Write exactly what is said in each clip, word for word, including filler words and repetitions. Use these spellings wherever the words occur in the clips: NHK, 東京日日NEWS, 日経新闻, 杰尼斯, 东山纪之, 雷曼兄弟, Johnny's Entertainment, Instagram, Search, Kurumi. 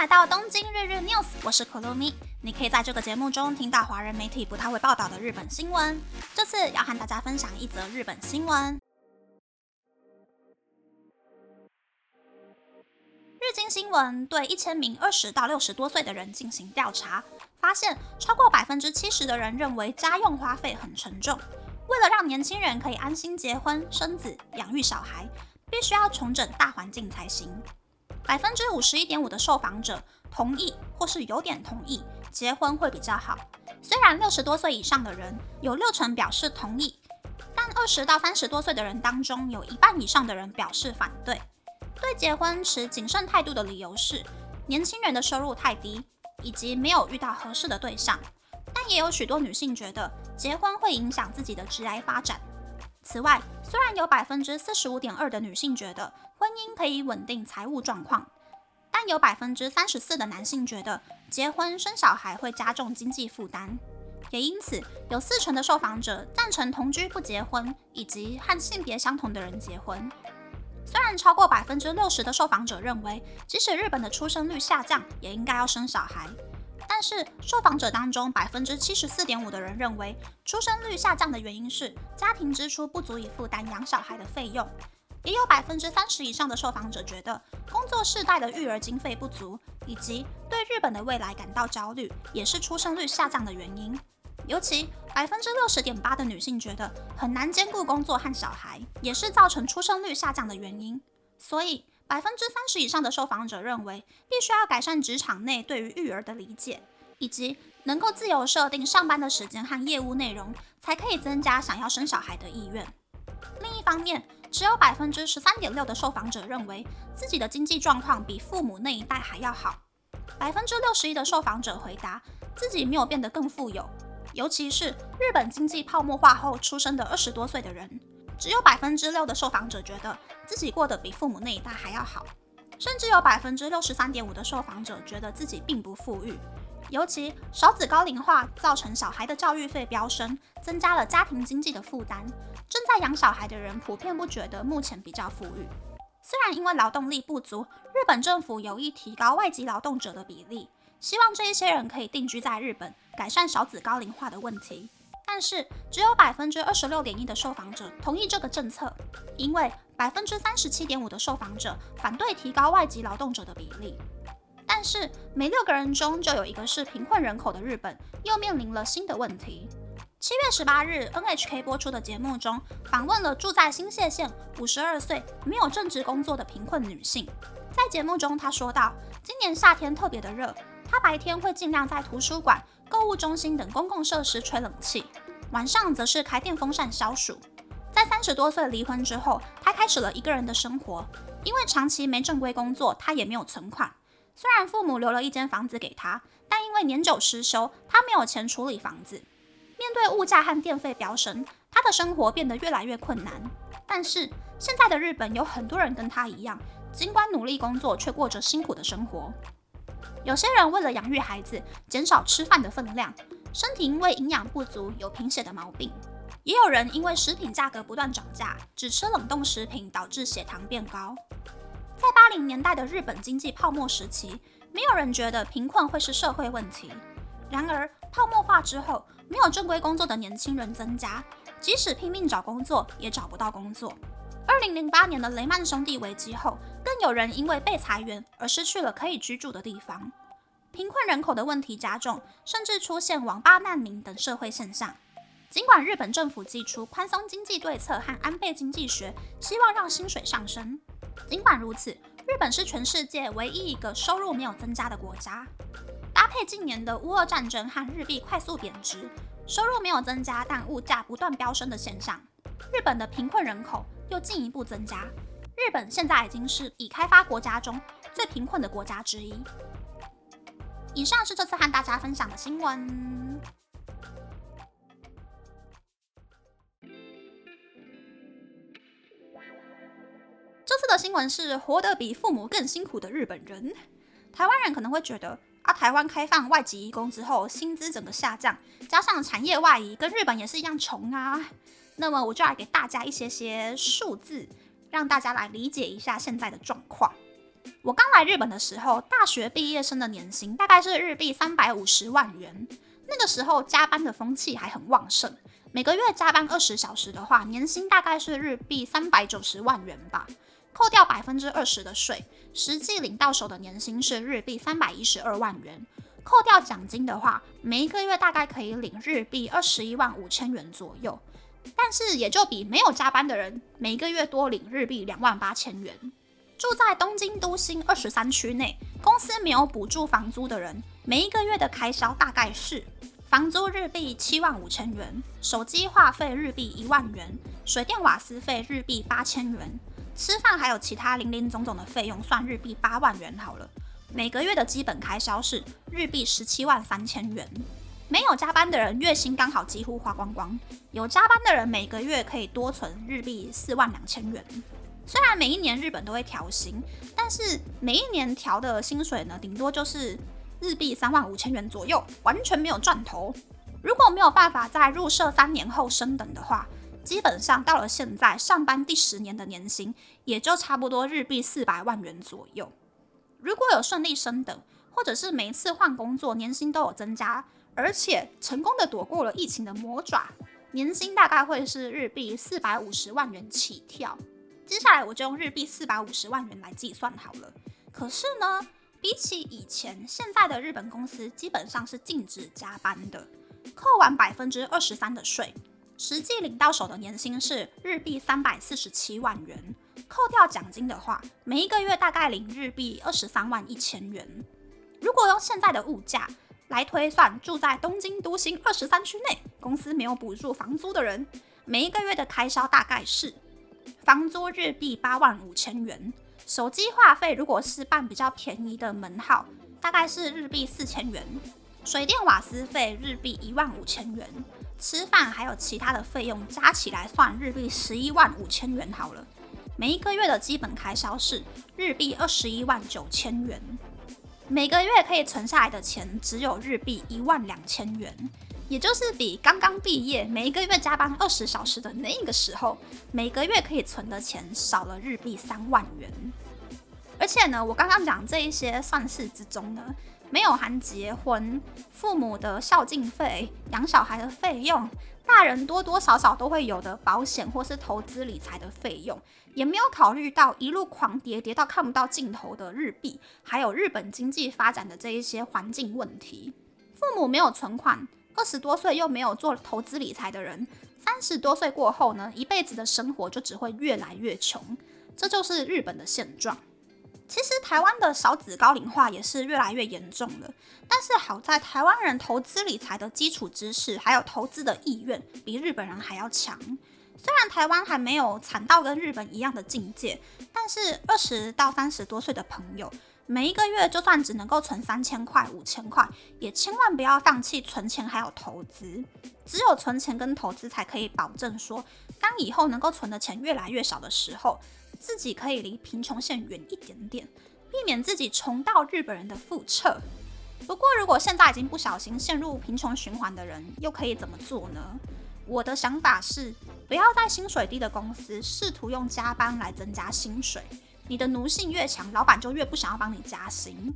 来到东京日日 News， 我是 Kurumi。你可以在这个节目中听到华人媒体不太会报道的日本新闻。这次要和大家分享一则日本新闻。日经新闻对一千名二十到六十多岁的人进行调查，发现超过百分之七十的人认为家用花费很沉重。为了让年轻人可以安心结婚、生子、养育小孩，必须要重整大环境才行。百分之五十一点五的受访者同意或是有点同意结婚会比较好。虽然六十多岁以上的人有六成表示同意，但二十到三十多岁的人当中，有一半以上的人表示反对。对结婚持谨慎态度的理由是年轻人的收入太低，以及没有遇到合适的对象。但也有许多女性觉得结婚会影响自己的职业发展。此外，虽然有 百分之四十五点二 的女性觉得婚姻可以稳定财务状况，但有 百分之三十四 的男性觉得结婚生小孩会加重经济负担。也因此，有四成的受访者赞成同居不结婚，以及和性别相同的人结婚。虽然超过 百分之六十 的受访者认为，即使日本的出生率下降，也应该要生小孩。但是受访者当中 百分之七十四点五 的人认为出生率下降的原因是家庭支出不足以负担养小孩的费用。也有 百分之三十 以上的受访者觉得工作世代的育儿经费不足，以及对日本的未来感到焦虑，也是出生率下降的原因。尤其 百分之六十点八 的女性觉得很难兼顾工作和小孩，也是造成出生率下降的原因。所以 百分之三十 以上的受访者认为必须要改善职场内对于育儿的理解，以及能够自由设定上班的时间和业务内容，才可以增加想要生小孩的意愿。另一方面，只有 百分之十三点六 的受访者认为自己的经济状况比父母那一代还要好。 百分之六十一 的受访者回答自己没有变得更富有，尤其是日本经济泡沫化后出生的二十多岁的人。只有 百分之六 的受访者觉得自己过得比父母那一代还要好，甚至有 百分之六十三点五 的受访者觉得自己并不富裕。尤其少子高龄化造成小孩的教育费飙升，增加了家庭经济的负担。正在养小孩的人普遍不觉得目前比较富裕。虽然因为劳动力不足，日本政府有意提高外籍劳动者的比例，希望这一些人可以定居在日本，改善少子高龄化的问题。但是只有 百分之二十六点一 的受访者同意这个政策，因为 百分之三十七点五 的受访者反对提高外籍劳动者的比例。但是每六个人中就有一个是贫困人口的日本，又面临了新的问题。七月十八日 N H K 播出的节目中，访问了住在新泻县五十二岁没有正职工作的贫困女性。在节目中她说到，今年夏天特别的热，她白天会尽量在图书馆、购物中心等公共设施吹冷气，晚上则是开电风扇消暑。在三十多岁离婚之后，她开始了一个人的生活，因为长期没正规工作，她也没有存款。虽然父母留了一间房子给她，但因为年久失修，她没有钱处理房子。面对物价和电费飙升，她的生活变得越来越困难。但是现在的日本有很多人跟她一样，尽管努力工作，却过着辛苦的生活。有些人为了养育孩子，减少吃饭的分量，身体因为营养不足有贫血的毛病。也有人因为食品价格不断涨价，只吃冷冻食品，导致血糖变高。在八零年代的日本经济泡沫时期，没有人觉得贫困会是社会问题。然而泡沫化之后，没有正规工作的年轻人增加，即使拼命找工作也找不到工作。二零零八年的雷曼兄弟危机后，更有人因为被裁员而失去了可以居住的地方。贫困人口的问题加重，甚至出现网吧难民等社会现象。尽管日本政府祭出宽松经济对策和安倍经济学，希望让薪水上升，尽管如此，日本是全世界唯一一个收入没有增加的国家。搭配近年的乌俄战争和日币快速贬值，收入没有增加但物价不断飙升的现象，日本的贫困人口又进一步增加。日本现在已经是已开发国家中最贫困的国家之一。以上是这次和大家分享的新闻。这次的新闻是活得比父母更辛苦的日本人。台湾人可能会觉得啊，台湾开放外籍移工之后，薪资整个下降，加上产业外移，跟日本也是一样穷啊。那么我就来给大家一些些数字，让大家来理解一下现在的状况。我刚来日本的时候，大学毕业生的年薪大概是日币三百五十万元。那个时候加班的风气还很旺盛，每个月加班二十小时的话，年薪大概是日币三百九十万元吧。扣掉百分之二十的税，实际领到手的年薪是日币三百一十二万元。扣掉奖金的话，每一个月大概可以领日币二十一万五千元左右。但是也就比没有加班的人每个月多领日币两万八千元。住在东京都心二十三区内，公司没有补助房租的人，每一个月的开销大概是房租日币七万五千元，手机话费日币一万元，水电瓦斯费日币八千元，吃饭还有其他零零总总的费用算日币八万元好了。每个月的基本开销是日币十七万三千元。没有加班的人月薪刚好几乎花光光，有加班的人每个月可以多存日币四万两千元。虽然每一年日本都会调薪，但是每一年调的薪水呢，顶多就是日币三万五千元左右，完全没有赚头。如果没有办法在入社三年后升等的话，基本上到了现在上班第十年的年薪，也就差不多日币四百万元左右。如果有顺利升等，或者是每一次换工作年薪都有增加，而且成功的躲过了疫情的魔爪，年薪大概会是日币四百五十万元起跳。接下来我就用日币四百五十万元来计算好了。可是呢，比起以前，现在的日本公司基本上是禁止加班的。扣完百分之二十三的税，实际领到手的年薪是日币三百四十七万元。扣掉奖金的话，每一个月大概领日币二十三万一千元。如果用现在的物价来推算，住在东京都心二十三区内，公司没有补助房租的人，每一个月的开销大概是房租日币八万五千元，手机话费如果是办比较便宜的门号，大概是日币四千元，水电瓦斯费日币一万五千元，吃饭还有其他的费用加起来算日币十一万五千元好了，每一个月的基本开销是日币二十一万九千元。每个月可以存下来的钱只有日币一万两千元，也就是比刚刚毕业每一个月加班二十小时的那个时候，每个月可以存的钱少了日币三万元。而且呢，我刚刚讲这一些算式之中呢，没有含结婚、父母的孝敬费、养小孩的费用、大人多多少少都会有的保险或是投资理财的费用，也没有考虑到一路狂跌跌到看不到尽头的日币，还有日本经济发展的这一些环境问题。父母没有存款，二十多岁又没有做投资理财的人，三十多岁过后呢，一辈子的生活就只会越来越穷，这就是日本的现状。其实台湾的少子高龄化也是越来越严重了，但是好在台湾人投资理财的基础知识还有投资的意愿比日本人还要强。虽然台湾还没有惨到跟日本一样的境界，但是二十到三十多岁的朋友，每一个月就算只能够存三千块、五千块，也千万不要放弃存钱还有投资。只有存钱跟投资才可以保证说，当以后能够存的钱越来越少的时候，自己可以离贫穷线远一点点，避免自己重蹈日本人的覆辙。不过，如果现在已经不小心陷入贫穷循环的人，又可以怎么做呢？我的想法是，不要在薪水低的公司试图用加班来增加薪水。你的奴性越强，老板就越不想要帮你加薪。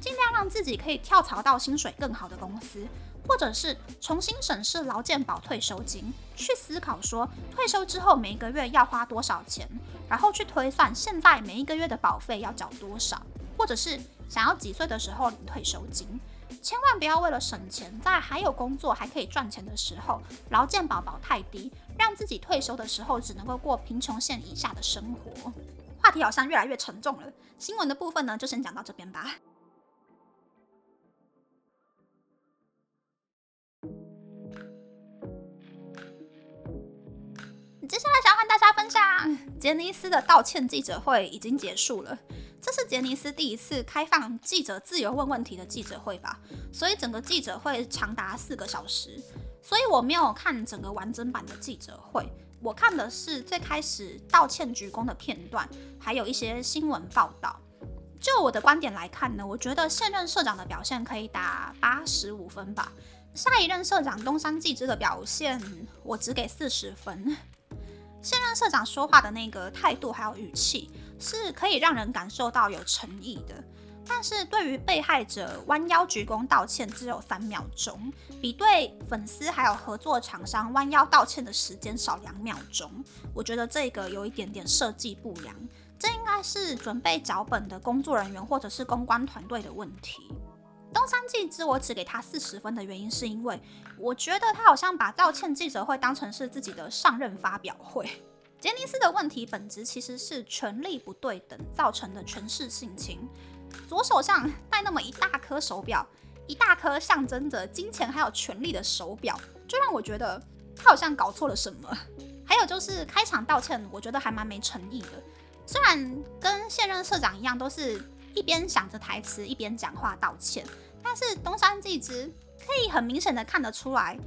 尽量让自己可以跳槽到薪水更好的公司，或者是重新审视劳健保退休金，去思考说退休之后每个月要花多少钱，然后去推算现在每一个月的保费要缴多少，或者是想要几岁的时候领退休金。千万不要为了省钱，在还有工作还可以赚钱的时候，劳健保保太低，让自己退休的时候只能够过贫穷线以下的生活。话题好像越来越沉重了，新闻的部分呢就先讲到这边吧。接下来想要和大家分享，杰尼斯的道歉记者会已经结束了。这是杰尼斯第一次开放记者自由问问题的记者会吧，所以整个记者会长达四个小时。所以我没有看整个完整版的记者会，我看的是最开始道歉鞠躬的片段，还有一些新闻报道。就我的观点来看呢，我觉得现任社长的表现可以打八十五分吧，下一任社长东山纪之的表现我只给四十分。现任社长说话的那个态度还有语气，是可以让人感受到有诚意的。但是对于被害者弯腰鞠躬道歉只有三秒钟，比对粉丝还有合作厂商弯腰道歉的时间少两秒钟，我觉得这个有一点点设计不良，这应该是准备脚本的工作人员或者是公关团队的问题。东山纪之我只给他四十分的原因是因为我觉得他好像把道歉记者会当成是自己的上任发表会。杰尼斯的问题本质其实是权力不对等造成的权势性侵，左手上戴那么一大颗手表，一大颗象征着金钱还有权力的手表，就让我觉得他好像搞错了什么。还有就是开场道歉，我觉得还蛮没诚意的。虽然跟现任社长一样，都是一边想着台词一边讲话道歉，但是东山纪之可以很明显的看得出来，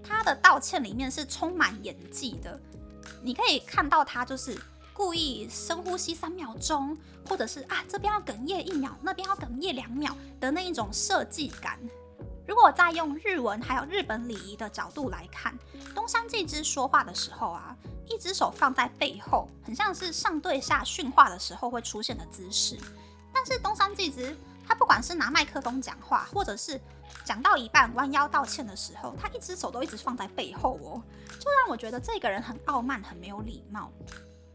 他的道歉里面是充满演技的。你可以看到他就是故意深呼吸三秒钟，或者是啊这边要哽咽一秒，那边要哽咽两秒的那一种设计感。如果再用日文还有日本礼仪的角度来看，东山纪之说话的时候啊，一只手放在背后，很像是上对下训话的时候会出现的姿势。但是东山纪之他不管是拿麦克风讲话，或者是讲到一半弯腰道歉的时候，他一只手都一直放在背后哦，就让我觉得这个人很傲慢，很没有礼貌。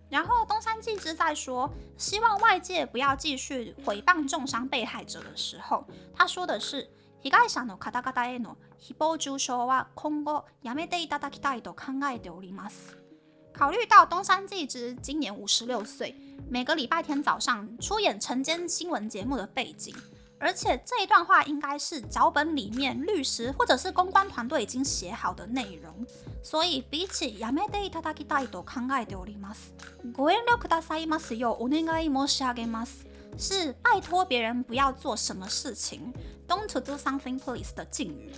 然后东山纪之在说希望外界不要继续毁谤重伤被害者的时候，他说的是被害者の方々への誹謗中傷は今後やめていただきたいと考えております。考虑到东山纪之今年五十六岁，每个礼拜天早上出演晨间新闻节目的背景，而且这一段话应该是脚本里面律师或者是公关团队已经写好的内容，所以比起やめていただきたいと考えております、ご遠慮くださいますようお願い申し上げます，是拜托别人不要做什么事情 ，Don't to do something please 的敬语。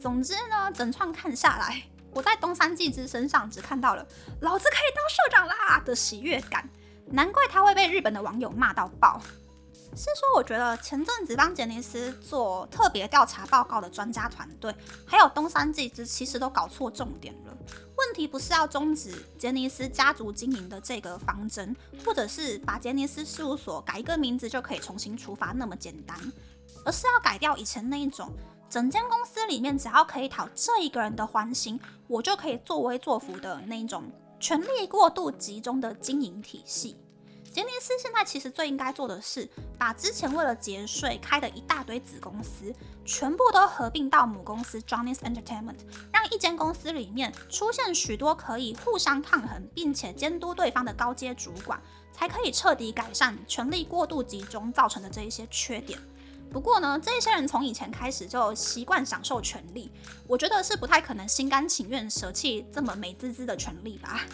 总之呢，整串看下来，我在东山纪之身上只看到了老子可以当社长啦的喜悦感，难怪他会被日本的网友骂到爆。是说我觉得前阵子帮杰尼斯做特别调查报告的专家团队还有东山纪之其实都搞错重点了。问题不是要终止杰尼斯家族经营的这个方针，或者是把杰尼斯事务所改一个名字就可以重新出发那么简单，而是要改掉以前那一种整间公司里面只要可以讨这一个人的欢心，我就可以作威作福的那一种权力过度集中的经营体系。杰尼斯现在其实最应该做的是，把之前为了节税开的一大堆子公司，全部都合并到母公司 Johnny's Entertainment， 让一间公司里面出现许多可以互相抗衡并且监督对方的高阶主管，才可以彻底改善权力过度集中造成的这一些缺点。不过呢，这些人从以前开始就习惯享受权力，我觉得是不太可能心甘情愿舍弃这么美滋滋的权力吧。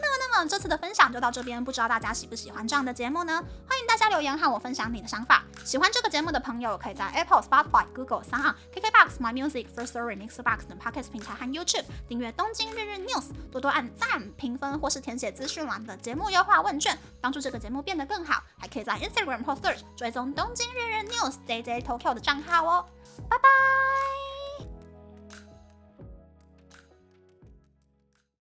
那么，那么这次的分享就到这边，不知道大家喜不喜欢这样的节目呢？欢迎大家留言和我分享你的想法。喜欢这个节目的朋友，可以在 Apple、Spotify、Google、SoundOn、KKBOX、MyMusic、First Story、Mixbox 等 Podcast 平台和 YouTube 订阅《东京日日 News》，多多按赞、评分或是填写资讯栏的节目优化问卷，帮助这个节目变得更好。还可以在 Instagram 或 Search 追踪《东京日日 News》J J Tokyo 的账号哦。拜拜。